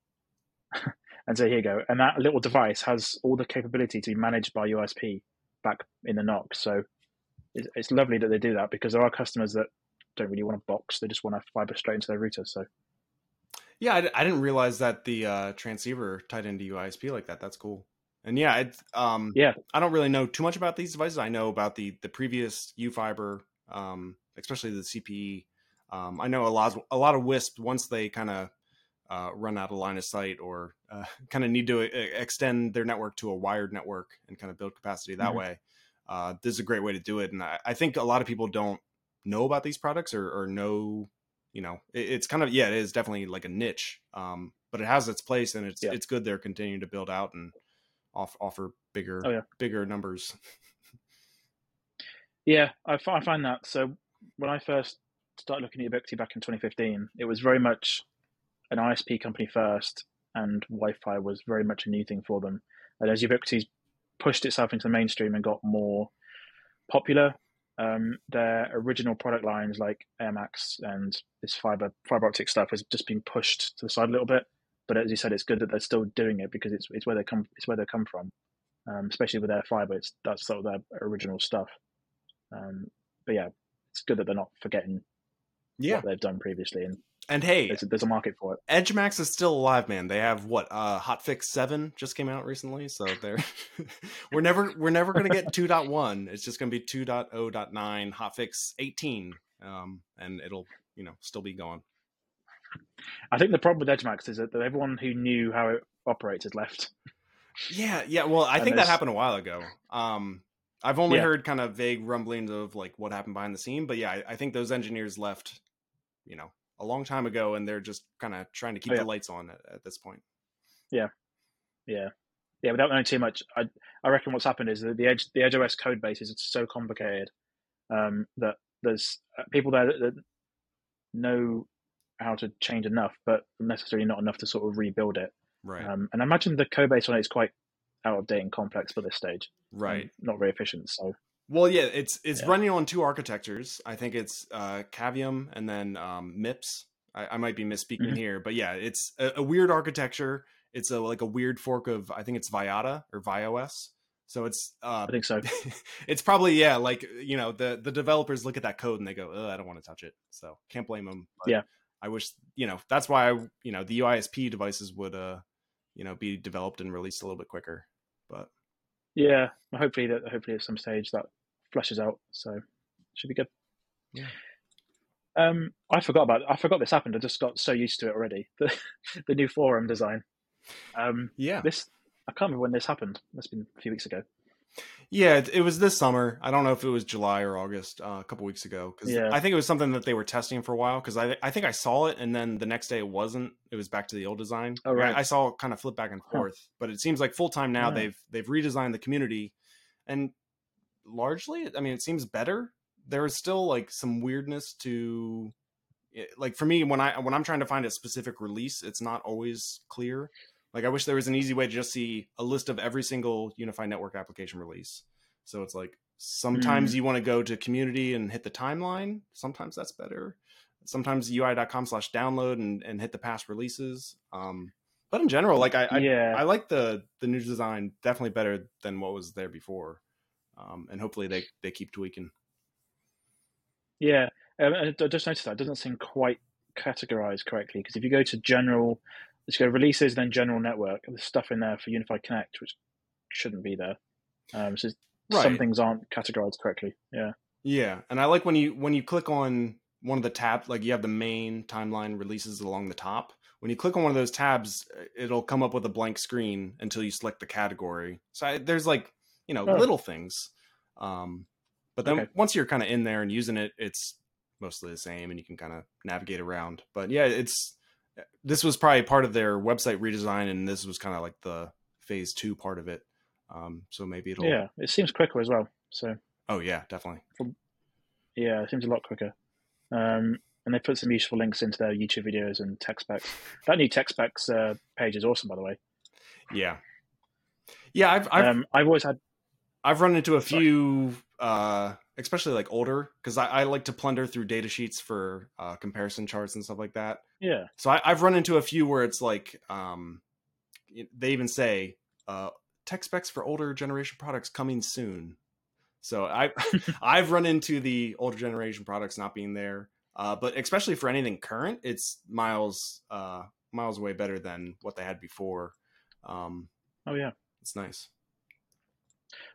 and say, here you go. And that little device has all the capability to be managed by U S P back in the N O C. So it's, it's lovely that they do that, because there are customers that don't really want a box. They just want to fiber straight into their router. So yeah, I, I didn't realize that the uh, transceiver tied into U I S P like that. That's cool. And yeah, it, um, yeah, I don't really know too much about these devices. I know about the the previous UFiber, um, especially the C P E. Um, I know a lot, a lot of WISPs, once they kind of uh, run out of line of sight or uh, kind of need to uh, extend their network to a wired network and kind of build capacity that mm-hmm. way, uh, this is a great way to do it. And I, I think a lot of people don't know about these products or, or know, you know, it, it's kind of, yeah, it is definitely like a niche, um, but it has its place, and it's, yeah. it's good. They're continuing to build out and off, offer bigger, oh, yeah. bigger numbers. yeah, I, I find that. So when I first started looking at Ubiquiti back in twenty fifteen, it was very much an I S P company first, and Wi-Fi was very much a new thing for them. And as Ubiquiti's pushed itself into the mainstream and got more popular, um, their original product lines like AirMax and this fiber fiber optic stuff has just been pushed to the side a little bit. But as you said, it's good that they're still doing it, because it's it's where they come it's where they come from, um, especially with their fiber. It's that's sort of their original stuff. Um, but yeah, it's good that they're not forgetting. Yeah, what they've done previously, and and hey, there's a, there's a market for it. EdgeMax is still alive, man. They have what uh, hotfix seven just came out recently, so they're we're never we're never gonna get two point one. It's just gonna be two point oh point nine hotfix eighteen, um, and it'll you know still be going. I think the problem with EdgeMax is that everyone who knew how it operates has left. Yeah, yeah. Well, I and think there's... that happened a while ago. Um, I've only yeah. heard kind of vague rumblings of like what happened behind the scene, but yeah, I, I think those engineers left, you know, a long time ago, and they're just kind of trying to keep oh, yeah. the lights on at, at this point. Yeah, yeah, yeah. Without knowing too much, I I reckon what's happened is that the edge the edge O S code base is so complicated um, that there's people there that, that know how to change enough, but necessarily not enough to sort of rebuild it. Right. Um, and I imagine the code base on it is quite out of date and complex for this stage. Right. Not very efficient. So. Well, yeah, it's it's yeah. running on two architectures. I think it's uh, Cavium and then um, MIPS. I, I might be misspeaking mm-hmm. here, but yeah, it's a, a weird architecture. It's a like a weird fork of, I think it's Viata or ViOS. So it's uh, I think so. it's probably yeah, like you know the the developers look at that code and they go, oh, I don't want to touch it. So can't blame them. But yeah, I wish you know that's why I, you know the U I S P devices would uh you know be developed and released a little bit quicker, but. Yeah, hopefully that hopefully at some stage that flushes out, so should be good. Yeah. Um, I forgot about it. I forgot this happened. I just got so used to it already. The the new forum design. Um, yeah. This I can't remember when this happened. It must have been a few weeks ago. Yeah, it, it was this summer. I don't know if it was July or August, uh, a couple weeks ago, because yeah. I think it was something that they were testing for a while. Because I I think I saw it, and then the next day it wasn't. It was back to the old design. Oh right. I, I saw it kind of flip back and forth, huh. but it seems like full time now. Yeah. They've they've redesigned the community, and largely, I mean, it seems better. There is still like some weirdness to, like for me when I when I'm trying to find a specific release, it's not always clear. Like, I wish there was an easy way to just see a list of every single UniFi Network application release. So it's like, Sometimes mm. you want to go to community and hit the timeline. Sometimes that's better. Sometimes U I dot com slash download and, and hit the past releases. Um, but in general, like I, yeah. I, I like the, the new design definitely better than what was there before. Um, and hopefully they, they keep tweaking. Yeah. Um, I just noticed that it doesn't seem quite categorized correctly. Because if you go to general, let's go releases, then general network, there's stuff in there for UniFi Connect, which shouldn't be there. Um, so right. some things aren't categorized correctly. Yeah. Yeah. And I like when you, when you click on one of the tabs, like you have the main timeline releases along the top. When you click on one of those tabs, it'll come up with a blank screen until you select the category. So I, there's like, you know, oh. little things. Um, but then okay. once you're kind of in there and using it, it's mostly the same and you can kind of navigate around. But yeah, it's, this was probably part of their website redesign. And this was kind of like the phase two part of it. Um, so maybe it'll, yeah, it seems quicker as well. So, oh yeah, definitely. Yeah. It seems a lot quicker. Um, and they put some useful links into their YouTube videos and tech specs. That new tech specs uh, page is awesome, by the way. Yeah. Yeah. I've, I've, um, I've always had, I've run into a few, uh, especially like older, cause I, I like to plunder through data sheets for uh, comparison charts and stuff like that. Yeah. So I, I've run into a few where it's like, um, they even say, uh, tech specs for older generation products coming soon. So I, I've run into the older generation products not being there, uh, but especially for anything current, it's miles, uh, miles away better than what they had before. Um, oh yeah, it's nice.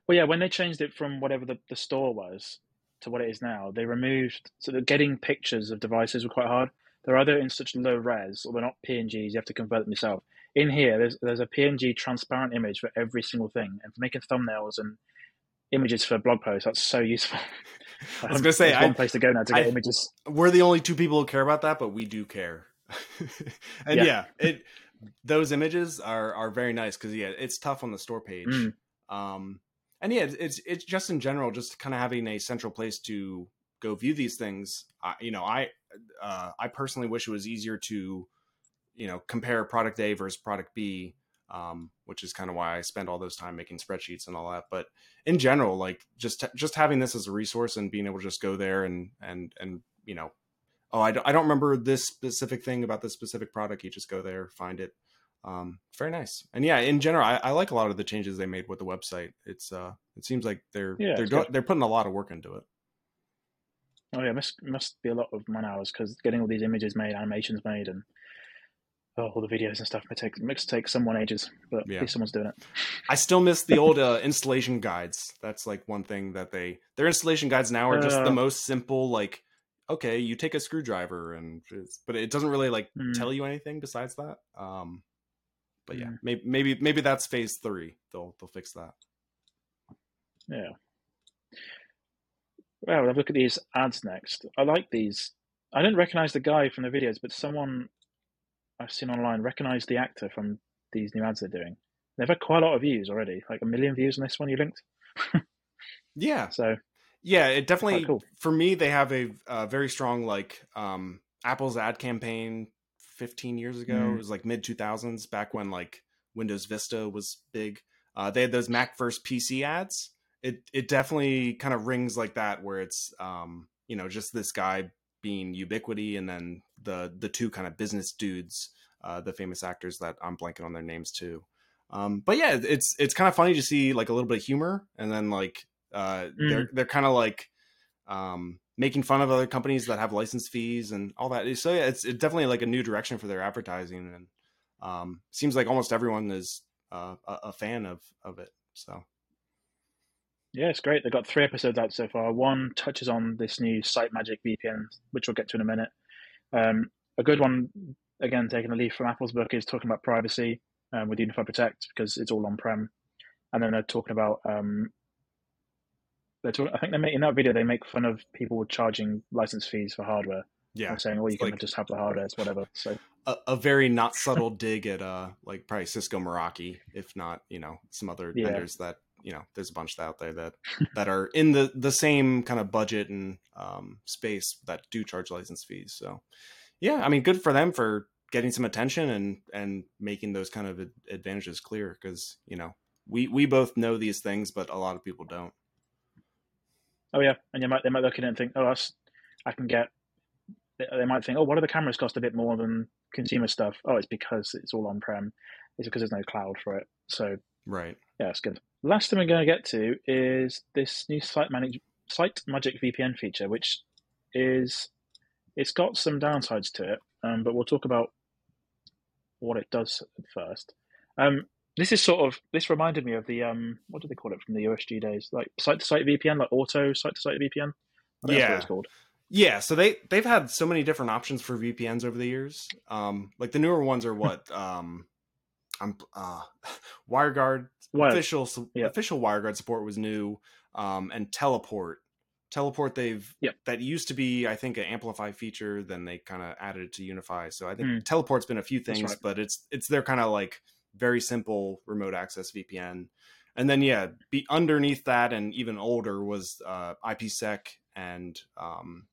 Well, yeah, when they changed it from whatever the, the store was to what it is now, they removed so that getting pictures of devices were quite hard. They're either in such low res or they're not P N Gs. You have to convert them yourself. In here, there's there's a P N G transparent image for every single thing, and for making thumbnails and images for blog posts. That's so useful. I was going to say, I, one place to go now to get I, images. We're the only two people who care about that, but we do care. and yeah, yeah it, those images are, are very nice because yeah, it's tough on the store page. Mm. Um, and yeah, it's it's just in general, just kind of having a central place to go view these things. Uh, you know, I uh, I personally wish it was easier to, you know, compare product A versus product B. Um, which is kind of why I spend all those time making spreadsheets and all that. But in general, like just, just having this as a resource and being able to just go there and, and, and, you know, oh, I don't, I don't remember this specific thing about this specific product. You just go there, find it. Um, very nice. And yeah, in general, I, I like a lot of the changes they made with the website. It's uh, it seems like they're, yeah, they're, go- they're putting a lot of work into it. Oh yeah. Must, must be a lot of man hours because getting all these images made, animations made, and, oh, all the videos and stuff may take mix take someone ages, but yeah. at least someone's doing it. I still miss the old uh, installation guides. That's like one thing that they their installation guides now are just uh, the most simple. Like, okay, you take a screwdriver, and it's, but it doesn't really like mm. tell you anything besides that. Um, but yeah, mm. maybe maybe maybe that's phase three. They'll they'll fix that. Yeah. Well, we'll look at these ads next. I like these. I didn't recognize the guy from the videos, but someone I've seen online recognize the actor from these new ads they're doing. They've had quite a lot of views already, like a million views on this one you linked. yeah. So yeah, it definitely, cool. for me, they have a, a very strong, like um, Apple's ad campaign fifteen years ago. Mm. It was like mid two thousands back when like Windows Vista was big. Uh, they had those Mac versus P C ads. It, it definitely kind of rings like that where it's, um, you know, just this guy being Ubiquiti, and then the the two kind of business dudes, uh, the famous actors that I'm blanking on their names too. Um, but yeah, it's it's kind of funny to see like a little bit of humor, and then like uh, mm. they're they're kind of like um, making fun of other companies that have license fees and all that. So yeah, it's it's definitely like a new direction for their advertising, and um, seems like almost everyone is uh, a, a fan of of it. So. Yeah, it's great. They've got three episodes out so far. One touches on this new Site Magic V P N, which we'll get to in a minute. Um, a good one, again, taking a leaf from Apple's book, is talking about privacy um, with UniFi Protect because it's all on-prem. And then they're talking about, um, they're talk- I think they make, in that video, they make fun of people charging license fees for hardware. Yeah. And saying, oh, you it's can like, just have the hardware, it's whatever. So a, a very not subtle dig at uh, like probably Cisco Meraki, if not, you know, some other yeah. vendors that, you know, there's a bunch out there that, that are in the, the same kind of budget and um, space that do charge license fees. So yeah, I mean, good for them for getting some attention and, and making those kind of advantages clear. Cause you know, we, we both know these things, but a lot of people don't. Oh yeah, and you might they might look at it and think, oh, that's, I can get. They might think, oh, what do the cameras cost a bit more than consumer stuff? Oh, it's because it's all on-prem. It's because there's no cloud for it. So right, yeah, it's good. Last thing we're going to get to is this new Site Magic Site Magic V P N feature, which is it's got some downsides to it, um, but we'll talk about what it does first. Um, this is sort of this reminded me of the um, what do they call it from the U S G days, like site-to-site V P N, like auto site-to-site V P N. I don't yeah. know what it's called. Yeah, so they, they've had so many different options for V P Ns over the years. Um, like the newer ones are what? um, I'm, uh, WireGuard, Wire. official yeah. official WireGuard support was new, um, and Teleport. Teleport, they've yep. that used to be, I think, an AmpliFi feature. Then they kind of added it to UniFi. So I think mm. Teleport's been a few things, right. but it's it's their kind of like very simple remote access V P N. And then, yeah, be underneath that and even older was uh, IPsec and... Um,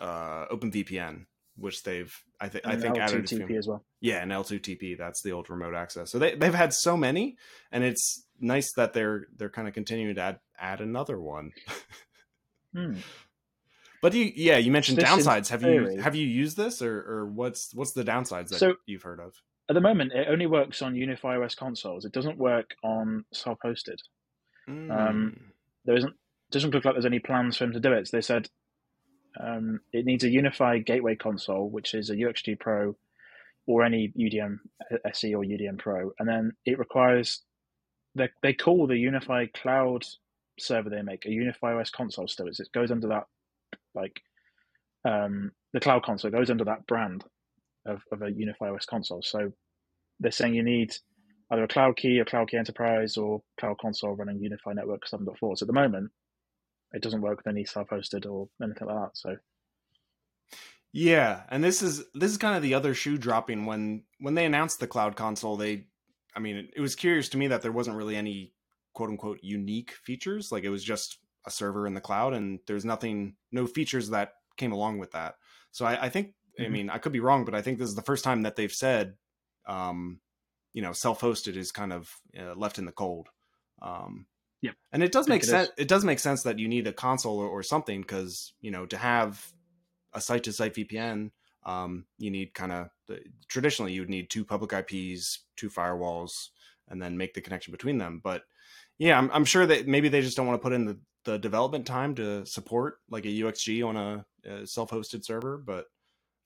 Uh, OpenVPN, which they've I, th- I think added to L two T P as well. Yeah, and L two T P, that's the old remote access. So they they've had so many, and it's nice that they're they're kind of continuing to add add another one. hmm. But you, yeah, you mentioned this downsides. Have you have you used this, or or what's what's the downsides that so, you've heard of? At the moment, it only works on UniFi O S consoles. It doesn't work on self-hosted. Mm. Um, there isn't doesn't look like there's any plans for them to do it. So they said. Um, it needs a UniFi gateway console, which is a U X G Pro or any U D M S E or U D M Pro. And then it requires, they they call the UniFi cloud server they make a UniFi O S console still. It's, it goes under that, like, um, the cloud console goes under that brand of, of a UniFi O S console. So they're saying you need either a cloud key or cloud key enterprise or cloud console running UniFi Network seven point four. So at the moment, it doesn't work with any self-hosted or anything like that. So, yeah, and this is this is kind of the other shoe dropping when when they announced the Cloud Console. They, I mean, it, it was curious to me that there wasn't really any quote unquote unique features. Like it was just a server in the cloud, and there's nothing, no features that came along with that. So I, I think, mm-hmm. I mean, I could be wrong, but I think this is the first time that they've said, um, you know, self-hosted is kind of uh, left in the cold. Um, Yep. And it does make sense. It does make sense that you need a console or, or something because, you know, to have a site to site V P N, um, you need kind of traditionally you would need two public I Ps, two firewalls, and then make the connection between them. But yeah, I'm, I'm sure that maybe they just don't want to put in the, the development time to support like a U X G on a, a self-hosted server. But,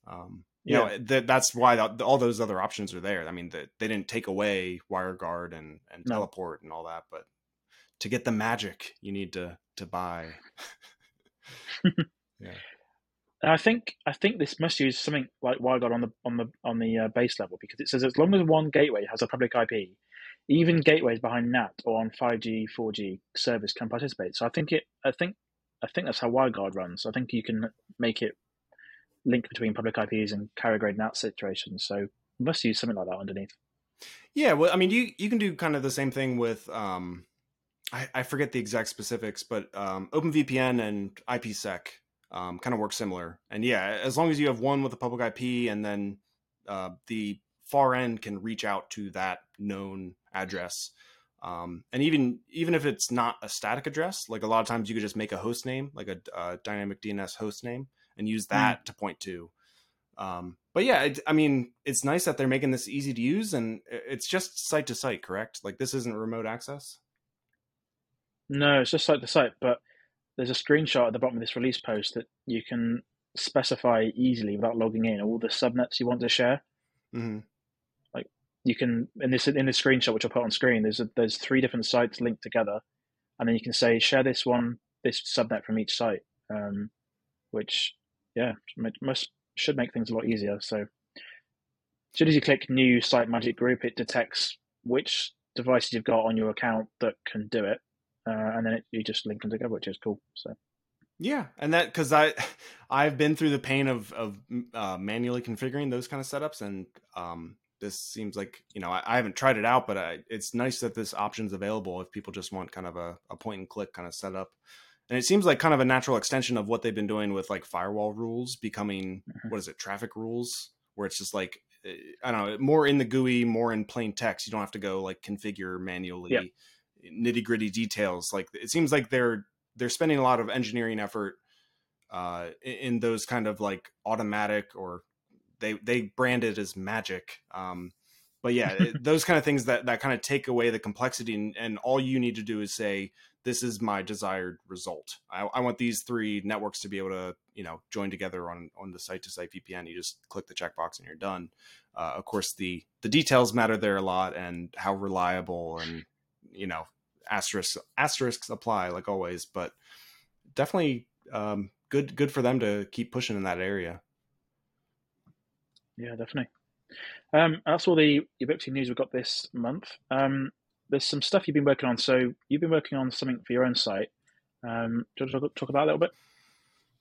um, you yeah. know, th- that's why th- all those other options are there. I mean, the, they didn't take away WireGuard and, and no. Teleport and all that, but. To get the magic, you need to to buy. yeah, I think I think this must use something like WireGuard on the on the on the uh, base level because it says as long as one gateway has a public I P, even gateways behind N A T or on five G, four G service can participate. So I think it I think I think that's how WireGuard runs. I think you can make it link between public I Ps and carrier grade N A T situations. So you must use something like that underneath. Yeah, well, I mean, you you can do kind of the same thing with. Um... I forget the exact specifics, but um, OpenVPN and IPsec um, kind of work similar. And yeah, as long as you have one with a public I P and then uh, the far end can reach out to that known address. Um, and even even if it's not a static address, like a lot of times you could just make a host name, like a, a dynamic D N S host name and use that mm. to point to. Um, but yeah, it, I mean, it's nice that they're making this easy to use and it's just site to site, correct? Like this isn't remote access. No, it's just site to site, but there's a screenshot at the bottom of this release post that you can specify easily without logging in all the subnets you want to share. Mm-hmm. Like you can in this in this screenshot, which I'll put on screen, there's a, there's three different sites linked together, and then you can say share this one, this subnet from each site, um, which yeah must should make things a lot easier. So as soon as you click New Site Magic Group, it detects which devices you've got on your account that can do it. Uh, and then it, you just link them together, which is cool. So, yeah, and that because I, I've been through the pain of of uh, manually configuring those kind of setups, and um, this seems like you know I, I haven't tried it out, but I, it's nice that this option's available if people just want kind of a, a point and click kind of setup. And it seems like kind of a natural extension of what they've been doing with like firewall rules becoming mm-hmm. what is it traffic rules, where it's just like I don't know more in the G U I, more in plain text. You don't have to go like configure manually. Yep. Nitty gritty details. Like it seems like they're they're spending a lot of engineering effort uh, in those kind of like automatic, or they they brand it as magic. Um, but yeah, those kind of things that, that kind of take away the complexity, and, and all you need to do is say, this is my desired result. I, I want these three networks to be able to, you know, join together on, on the site-to-site V P N. You just click the checkbox and you're done. Uh, of course, the the details matter there a lot, and how reliable, and, you know, asterisks asterisks apply like always, but definitely um, good good for them to keep pushing in that area. Yeah, definitely. Um, that's all the Ubiquiti news we've got this month. Um, There's some stuff you've been working on. So you've been working on something for your own site. Um, do you want to talk, talk about it a little bit?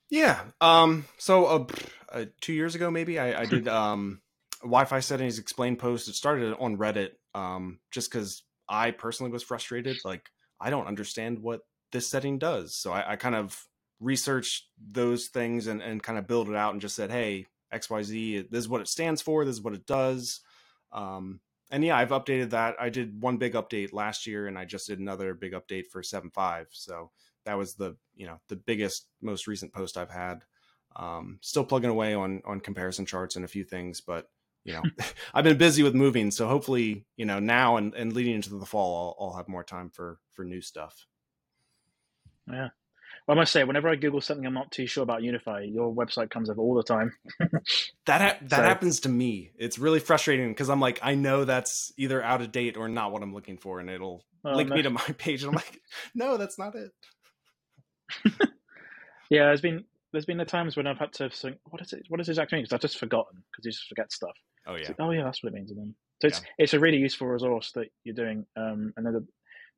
Yeah. Um, so uh, uh, two years ago, maybe, I, I did um, a Wi-Fi settings explained post. It started on Reddit um, just because I personally was frustrated. Like, I don't understand what this setting does. So I, I kind of researched those things and, and kind of built it out and just said, hey, X Y Z, this is what it stands for. This is what it does. Um And yeah, I've updated that. I did one big update last year, and I just did another big update for seven point five. So that was the, you know, the biggest, most recent post I've had. Um, still plugging away on on comparison charts and a few things, but, you know, I've been busy with moving. So hopefully, you know, now and, and leading into the fall, I'll, I'll have more time for for new stuff. Yeah. Well, I must say, whenever I Google something I'm not too sure about UniFi, your website comes up all the time. that ha- that so. happens to me. It's really frustrating because I'm like, I know that's either out of date or not what I'm looking for, and it'll oh, link no. me to my page. And I'm like, no, that's not it. yeah, there's been there's been the times when I've had to think, what is it? What does it exactly mean? Because I've just forgotten, because you just forget stuff. Oh yeah. Like, oh yeah, that's what it means. And then so it's yeah. it's a really useful resource that you're doing, um, and then. The,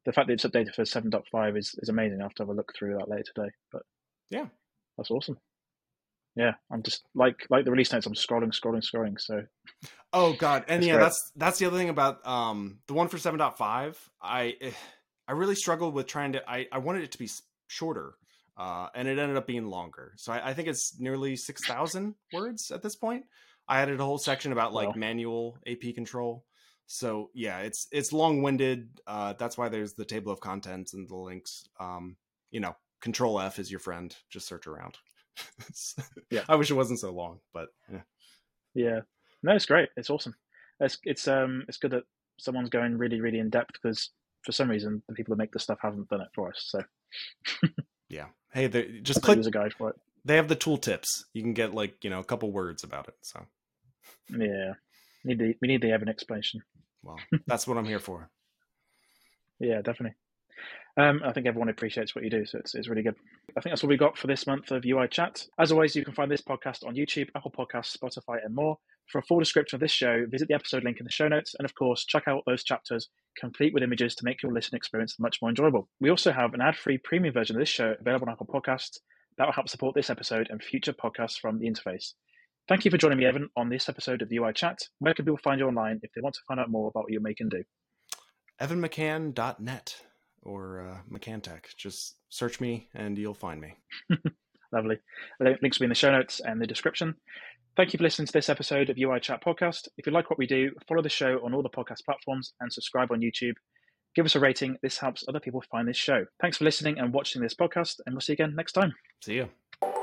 The fact that it's updated for seven point five is, is amazing. I'll have to have a look through that later today. But yeah, that's awesome. Yeah, I'm just like like the release notes. I'm scrolling, scrolling, scrolling. So oh god, and that's yeah, great. that's that's the other thing about um the one for seven point five. I I really struggled with trying to. I, I wanted it to be shorter, uh, and it ended up being longer. So I, I think it's nearly six thousand words at this point. I added a whole section about like well. manual A P control. So yeah, it's it's long-winded. Uh, that's why there's the table of contents and the links. Um, you know, Control F is your friend. Just search around. yeah, I wish it wasn't so long, but yeah. yeah, no, it's great. It's awesome. It's it's um it's good that someone's going really really in depth, because for some reason the people that make this stuff haven't done it for us. So yeah, hey, just click. There's a guide for it. They have the tooltips. You can get like you know a couple words about it. So yeah. Need the, we need to have an explanation. Well, that's what I'm here for. Yeah, definitely. Um, I think everyone appreciates what you do, so it's it's really good. I think that's all we got for this month of U I Chat. As always, you can find this podcast on YouTube, Apple Podcasts, Spotify, and more. For a full description of this show, visit the episode link in the show notes, and of course, check out those chapters, complete with images, to make your listening experience much more enjoyable. We also have an ad-free premium version of this show available on Apple Podcasts. That will help support this episode and future podcasts from the interface. Thank you for joining me, Evan, on this episode of the U I Chat. Where can people find you online if they want to find out more about what you make and do? evan mccann dot net or uh, McCanntech. Just search me and you'll find me. Lovely. Links will be in the show notes and the description. Thank you for listening to this episode of U I Chat Podcast. If you like what we do, follow the show on all the podcast platforms and subscribe on YouTube. Give us a rating. This helps other people find this show. Thanks for listening and watching this podcast, and we'll see you again next time. See you.